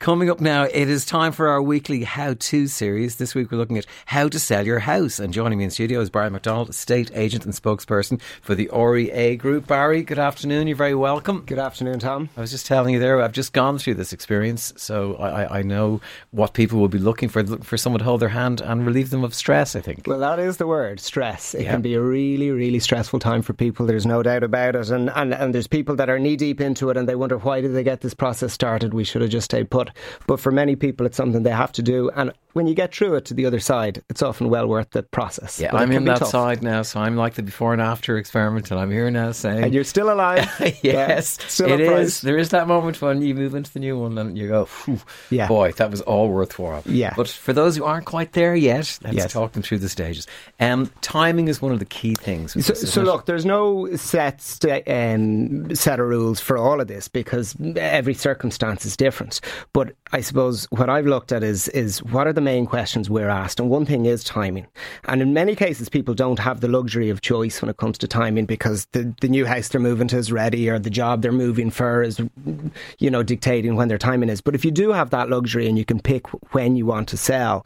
Coming up now, it is time for our weekly how-to series. This week we're looking at how to sell your house. And joining me in studio is Barry McDonald, estate agent and spokesperson for the REA Group. Barry, good afternoon. You're very welcome. Good afternoon, Tom. I was just telling you there, I've just gone through this experience, so I know what people will be looking for someone to hold their hand and relieve them of stress, I think. Well, that is the word, stress. It can be a really, really stressful time for people. There's no doubt about it. And there's people that are knee-deep into it and they wonder, why did they get this process started? We should have just stayed put. But for many people, it's something they have to do. And when you get through it to the other side, it's often well worth the process. Yeah, I'm in that tough side now, so I'm like the before and after experiment, and I'm here now saying... And you're still alive. Yes, still it is. There is that moment when you move into the new one and you go, boy, that was all worthwhile. Yeah. But for those who aren't quite there yet, let's talk them through the stages. Timing is one of the key things. So look, there's no set of rules for all of this because every circumstance is different. But I suppose what I've looked at is what are the main questions we're asked? And one thing is timing. And in many cases, people don't have the luxury of choice when it comes to timing because the new house they're moving to is ready, or the job they're moving for is, you know, dictating when their timing is. But if you do have that luxury and you can pick when you want to sell,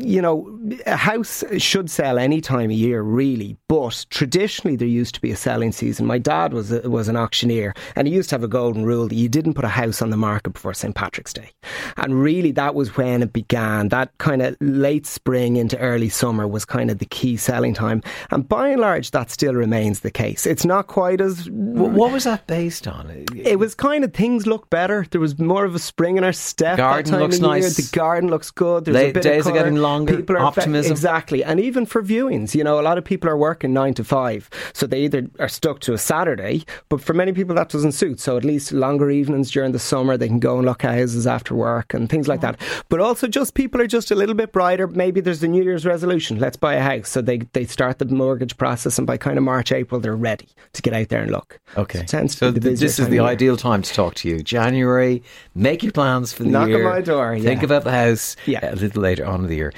you know, a house should sell any time of year, really. But traditionally, there used to be a selling season. My dad was an auctioneer, and he used to have a golden rule that you didn't put a house on the market before St. Patrick's Day. And really, that was when it began. That kind of late spring into early summer was kind of the key selling time. And by and large, that still remains the case. It's not quite as... What was that based on? It was kind of things looked better. There was more of a spring in our step. Garden looks nice. The garden looks good. There's a bit days of colour. Are getting longer. People are optimism. Exactly. And even for viewings, you know, a lot of people are working 9 to 5. So they either are stuck to a Saturday, but for many people that doesn't suit. So at least longer evenings during the summer, they can go and look at houses after work and things like that. But also just people are just a little bit brighter. Maybe there's the New Year's resolution, let's buy a house. So they start the mortgage process and by kind of March, April, they're ready to get out there and look. Okay. So this is the ideal time to talk to you. January, make your plans for the year. Knock on my door. Think about the house a little later on in the year.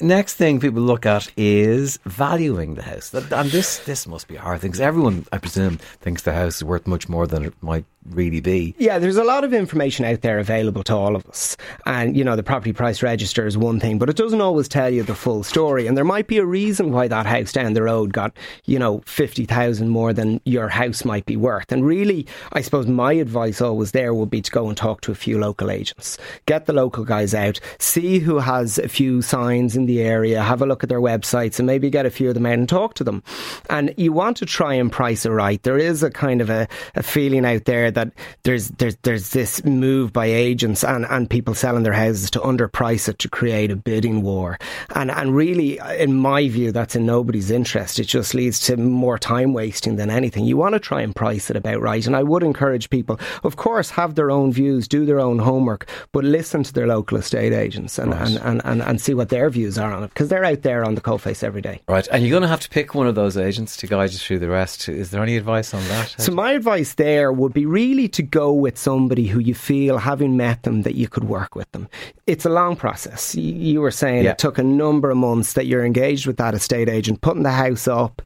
Next thing people look at is valuing the house. And this must be a hard thing because everyone, I presume, thinks the house is worth much more than it might really be. Yeah, there's a lot of information out there available to all of us. And, you know, the property price register is one thing, but it doesn't always tell you the full story. And there might be a reason why that house down the road got, you know, 50,000 more than your house might be worth. And really, I suppose my advice always there would be to go and talk to a few local agents. Get the local guys out, see who has a few signs in the area, have a look at their websites and maybe get a few of them out and talk to them. And you want to try and price it right. There is a kind of a feeling out there that there's this move by agents and people selling their houses to underprice it to create a bidding war. And really, in my view, that's in nobody's interest. It just leads to more time wasting than anything. You want to try and price it about right. And I would encourage people, of course, have their own views, do their own homework, but listen to their local estate agents and see what their views are on it, because they're out there on the coalface every day. Right. And you're going to have to pick one of those agents to guide you through the rest. Is there any advice on that? So my advice there would be really to go with somebody who you feel, having met them, that you could work with them. It's a long process. You were saying it took a number of months that you're engaged with that estate agent, putting the house up,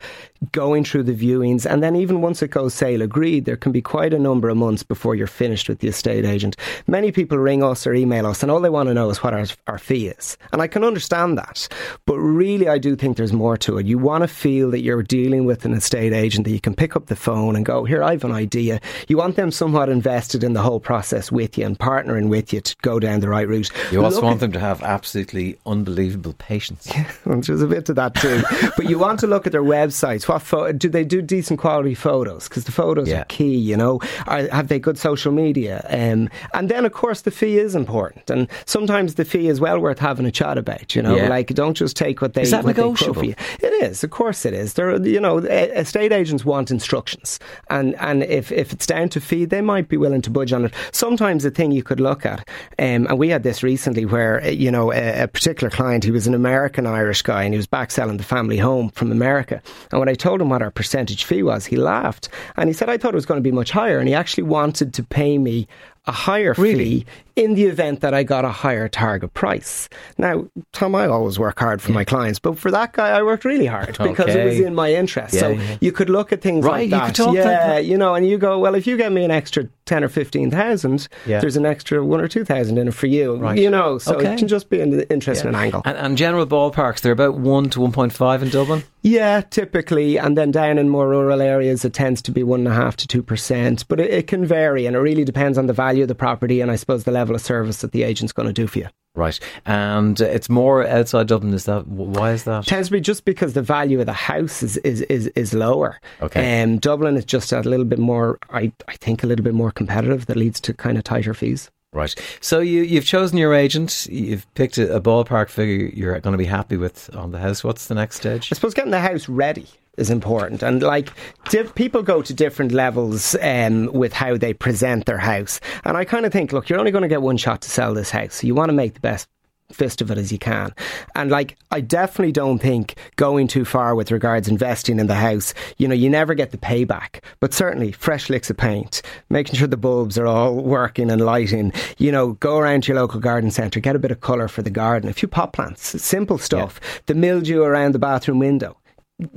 going through the viewings, and then even once it goes sale agreed, there can be quite a number of months before you're finished with the estate agent. Many people ring us or email us and all they want to know is what our fee is. And I can understand that. But really, I do think there's more to it. You want to feel that you're dealing with an estate agent that you can pick up the phone and go, here, I've an idea. You want them somewhat invested in the whole process with you and partnering with you to go down the right route. You also want them to have absolutely unbelievable patience. Yeah, well, there's a bit to that too. But you want to look at their websites. What do they do? Decent quality photos, because the photos are key, you know. Have they good social media? And then, of course, the fee is important. And sometimes the fee is well worth having a chat about, you know. Yeah. Like, don't just take what they... Is that negotiable? It is, of course it is. There, you know, estate agents want instructions. And if it's down to fee, they might be willing to budge on it. Sometimes a thing you could look at, and we had this recently where, you know, a particular client, he was an American-Irish guy and he was back selling the family home from America. And when I told him what our percentage fee was, he laughed. And he said, I thought it was going to be much higher. And he actually wanted to pay me a higher fee in the event that I got a higher target price. Now, Tom, I always work hard for my clients, but for that guy, I worked really hard because it was in my interest. Yeah, so you could look at things like that. You could talk like that. You know, and you go, well, if you get me an extra 10 or 15,000, there's an extra 1 or 2,000 in it for you. Right. You know, so it can just be an interesting angle. And general ballparks, they're about 1 to 1.5 in Dublin? Yeah, typically. And then down in more rural areas, it tends to be 1.5 to 2%. But it can vary, and it really depends on the value of the property and I suppose the level of service that the agent's going to do for you. Right. And it's more outside Dublin. Is that, why is that? It tends to be just because the value of the house is lower. Okay. Dublin is just a little bit more, I think, a little bit more competitive. That leads to kind of tighter fees. Right. So you've chosen your agent. You've picked a ballpark figure you're going to be happy with on the house. What's the next stage? I suppose getting the house ready is important, and like people go to different levels with how they present their house, and I kind of think, look, you're only going to get one shot to sell this house, so you want to make the best fist of it as you can. And like, I definitely don't think going too far with regards investing in the house, you know, you never get the payback, but certainly fresh licks of paint, making sure the bulbs are all working and lighting, you know, go around to your local garden centre, get a bit of colour for the garden, a few pot plants, simple stuff, the mildew around the bathroom window,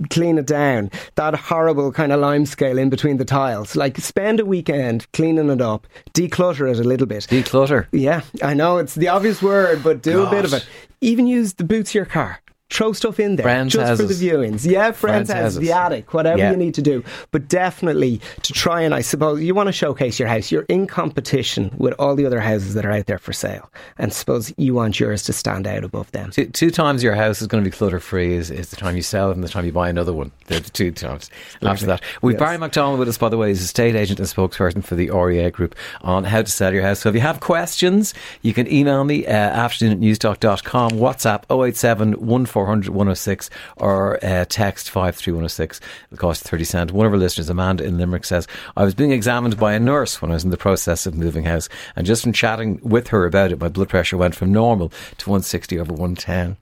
clean it down, that horrible kind of limescale in between the tiles. Like, spend a weekend cleaning it up, declutter it a little bit. Declutter? Yeah, I know it's the obvious word, but do a bit of it. Even use the boots of your car. Throw stuff in there, friends just houses. For the viewings. Yeah, friends' houses, the attic, whatever you need to do. But definitely to try and, I suppose, you want to showcase your house. You're in competition with all the other houses that are out there for sale. And suppose you want yours to stand out above them. Two times your house is going to be clutter-free is the time you sell it and the time you buy another one. They're the two times after that. We've Barry McDonald with us, by the way. He's a state agent and spokesperson for the REA Group on how to sell your house. So if you have questions, you can email me, afternoon@newstalk.com, WhatsApp 087 144 400 106 or text 53106. It costs 30 cents. One of our listeners, Amanda in Limerick, says, I was being examined by a nurse when I was in the process of moving house, and just from chatting with her about it, my blood pressure went from normal to 160/110. It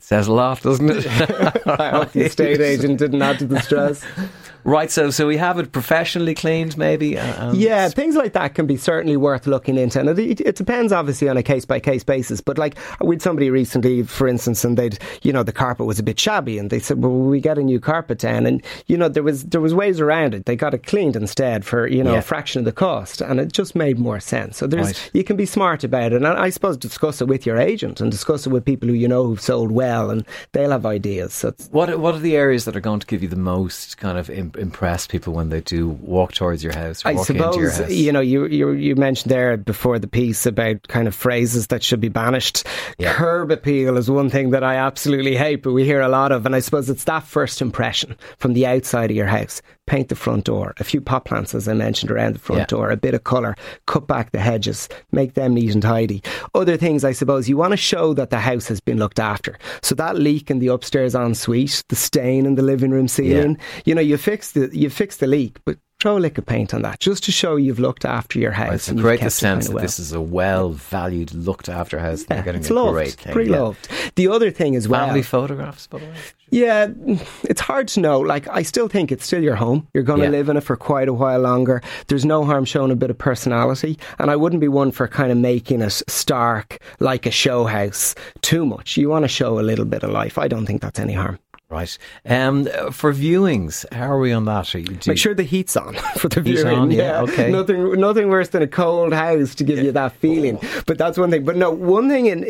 says a lot, doesn't it? I hope the estate agent didn't add to the stress. Right, so we have it professionally cleaned, maybe? Yeah, things like that can be certainly worth looking into. And it depends, obviously, on a case-by-case basis. But, like, we had somebody recently, for instance, and they'd, you know, the carpet was a bit shabby. And they said, well, we get a new carpet down. And, you know, there was ways around it. They got it cleaned instead for, you know, a fraction of the cost. And it just made more sense. So you can be smart about it. And I suppose discuss it with your agent and discuss it with people who you know who've sold well. And they'll have ideas. So what are the areas that are going to give you the most kind of impact? Impress people when they do walk towards your house or walk into your house? I suppose, you know, you mentioned there before the piece about kind of phrases that should be banished. Yeah. Curb appeal is one thing that I absolutely hate, but we hear a lot of, and I suppose it's that first impression from the outside of your house. Paint the front door, a few pot plants, as I mentioned, around the front door, a bit of colour, cut back the hedges, make them neat and tidy. Other things, I suppose, you want to show that the house has been looked after. So that leak in the upstairs ensuite, the stain in the living room ceiling, you know, you fix the leak, but throw a lick of paint on that just to show you've looked after your house. Right, so create the sense that this is a well-valued, looked-after house. Yeah, getting it's loved, great thing. Pre-loved. Yeah. The other thing as well... Family photographs, by the way. Yeah, it's hard to know. Like, I still think it's still your home. You're going to live in it for quite a while longer. There's no harm showing a bit of personality. And I wouldn't be one for kind of making it stark, like a show house, too much. You want to show a little bit of life. I don't think that's any harm. Right. For viewings, how are we on that? Make sure the heat's on for the viewing. On, okay. Nothing worse than a cold house to give you that feeling. But that's one thing. But no, one thing in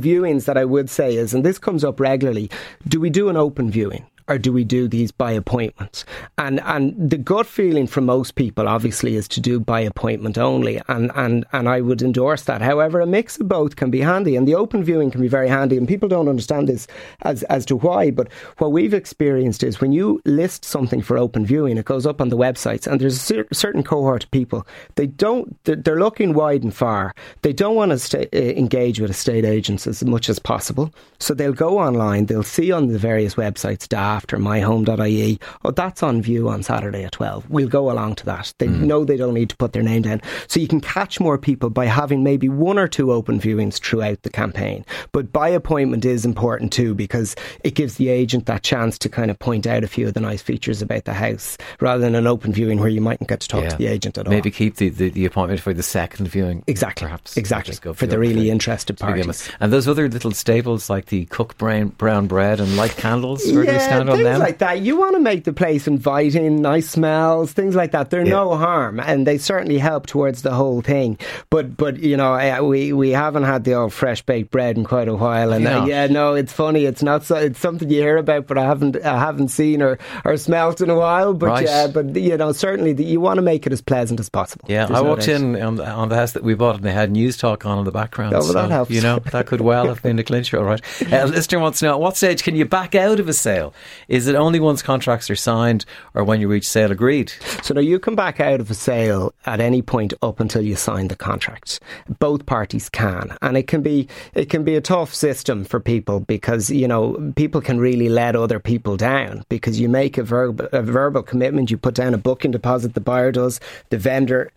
viewings that I would say is, and this comes up regularly, do we do an open viewing? Or do we do these by appointments? And the gut feeling for most people, obviously, is to do by appointment only. And I would endorse that. However, a mix of both can be handy. And the open viewing can be very handy. And people don't understand this as to why. But what we've experienced is when you list something for open viewing, it goes up on the websites. And there's a certain cohort of people. They're looking wide and far. They don't want to engage with estate agents as much as possible. So they'll go online. They'll see on the various websites, DAFT, after myhome.ie. Oh, that's on view on Saturday at 12. We'll go along to that. They know they don't need to put their name down. So you can catch more people by having maybe one or two open viewings throughout the campaign. But by appointment is important too, because it gives the agent that chance to kind of point out a few of the nice features about the house, rather than an open viewing where you mightn't get to talk to the agent at all. Maybe keep the appointment for the second viewing. Exactly. Perhaps. Exactly. For the really interested parties. And those other little staples like the cook brown bread and light candles, where do you stand on them? Things like that. You want to make the place inviting, nice smells, things like that. They're no harm, and they certainly help towards the whole thing. But you know, we haven't had the old fresh baked bread in quite a while, and it's funny. It's not so. It's something you hear about, but I haven't seen or smelt in a while. But but you know, certainly you want to make it as pleasant as possible. Yeah, I walked in on the house that we bought, and they had News Talk on in the background. Oh, well, that helps. You know, that could well have been a clincher. All right, listener wants to know, at what stage can you back out of a sale? Is it only once contracts are signed, or when you reach sale agreed? So now you can back out of a sale at any point up until you sign the contract. Both parties can, and it can be a tough system for people, because you know, people can really let other people down, because you make a verbal commitment, you put down a booking deposit, the buyer does, the vendor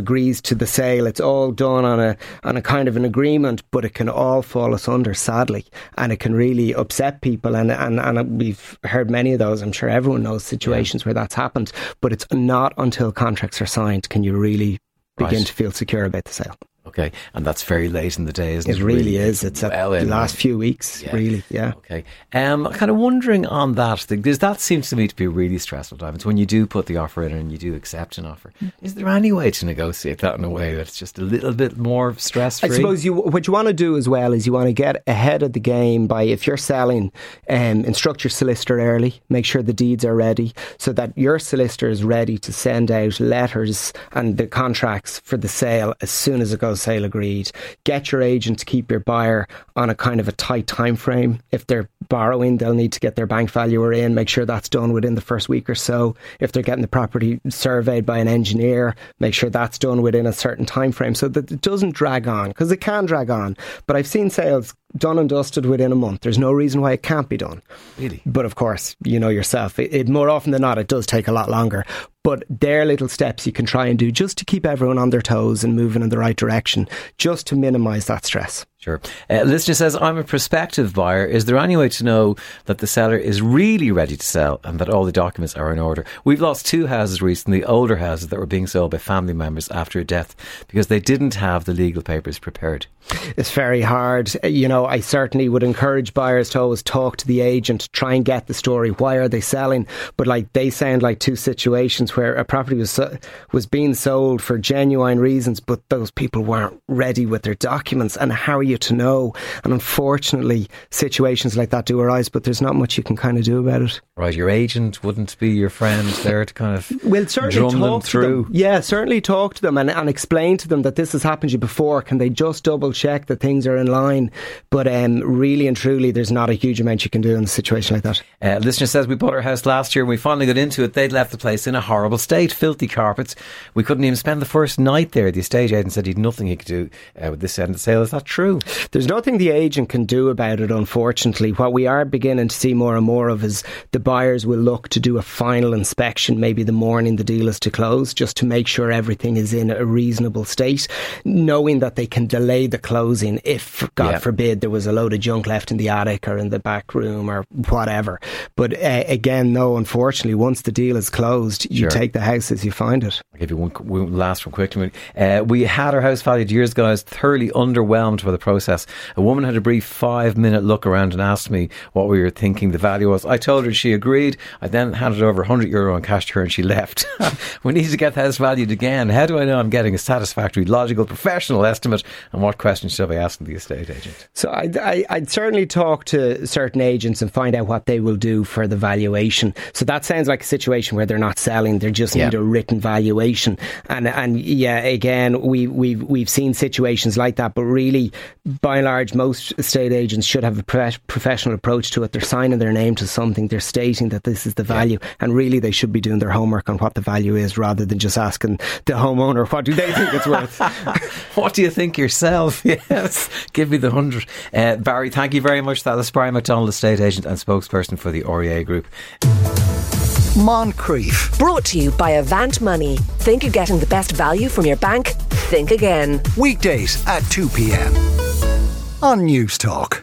agrees to the sale. It's all done on a kind of an agreement, but it can all fall asunder, sadly, and it can really upset people. And we've heard many of those. I'm sure everyone knows situations where that's happened. But it's not until contracts are signed can you really begin to feel secure about the sale. Okay, and that's very late in the day, isn't it? It really is. It's the last few weeks, really, yeah. Okay, I'm kind of wondering on that thing, because that seems to me to be really stressful, Diamonds, when you do put the offer in and you do accept an offer. Is there any way to negotiate that in a way that's just a little bit more stress-free? I suppose what you want to do as well is you want to get ahead of the game by, if you're selling, instruct your solicitor early, make sure the deeds are ready, so that your solicitor is ready to send out letters and the contracts for the sale as soon as it goes sale agreed. Get your agent to keep your buyer on a kind of a tight time frame. If they're borrowing, they'll need to get their bank valuer in, make sure that's done within the first week or so. If they're getting the property surveyed by an engineer, make sure that's done within a certain time frame, so that it doesn't drag on, because it can drag on. But I've seen sales done and dusted within a month. There's no reason why it can't be done. Really? But of course, you know yourself, it more often than not, it does take a lot longer. But there are little steps you can try and do just to keep everyone on their toes and moving in the right direction, just to minimise that stress. Sure. Listener says, I'm a prospective buyer. Is there any way to know that the seller is really ready to sell and that all the documents are in order? We've lost two houses recently, older houses that were being sold by family members after a death because they didn't have the legal papers prepared. It's very hard. You know, I certainly would encourage buyers to always talk to the agent, try and get the story. Why are they selling? But like, they sound like two situations where a property was being sold for genuine reasons, but those people weren't ready with their documents. And how are you to know? And unfortunately, situations like that do arise, but there's not much you can kind of do about it. Right, your agent wouldn't be your friend there to kind of drum them through. Yeah, certainly talk to them and explain to them that this has happened to you before. Can they just double check that things are in line? But really and truly, there's not a huge amount you can do in a situation like that. Listener says, we bought our house last year and we finally got into it. They'd left the place in a horrible state, filthy carpets. We couldn't even spend the first night there. The estate agent said he'd nothing he could do with this end of the sale. Is that true? There's nothing the agent can do about it, unfortunately. What we are beginning to see more and more of is the buyers will look to do a final inspection, maybe the morning the deal is to close, just to make sure everything is in a reasonable state, knowing that they can delay the closing if, God forbid, there was a load of junk left in the attic or in the back room or whatever. But again, no, unfortunately, once the deal is closed, you take the house as you find it. I'll give you one last one quickly. We had our house valued years ago. I was thoroughly underwhelmed by the process. A woman had a brief 5-minute look around and asked me what we were thinking the value was. I told her, she agreed. I then handed over €100 in cash to her and she left. We need to get the house valued again. How do I know I'm getting a satisfactory, logical, professional estimate, and what questions should I be asking the estate agent? So I'd certainly talk to certain agents and find out what they will do for the valuation. So that sounds like a situation where they're not selling, they just need a written valuation. And yeah, again, we've seen situations like that, but really, by and large, most estate agents should have a professional approach to it. They're signing their name to something, they're stating that this is the value, and really they should be doing their homework on what the value is, rather than just asking the homeowner, what do they think it's worth? What do you think yourself? Yes, give me the 100. Barry, thank you very much. That's Barry McDonald, estate agent and spokesperson for the REA Group. Moncrief, brought to you by Avant Money. Think you're getting the best value from your bank? Think again. Weekdays at 2pm on News Talk.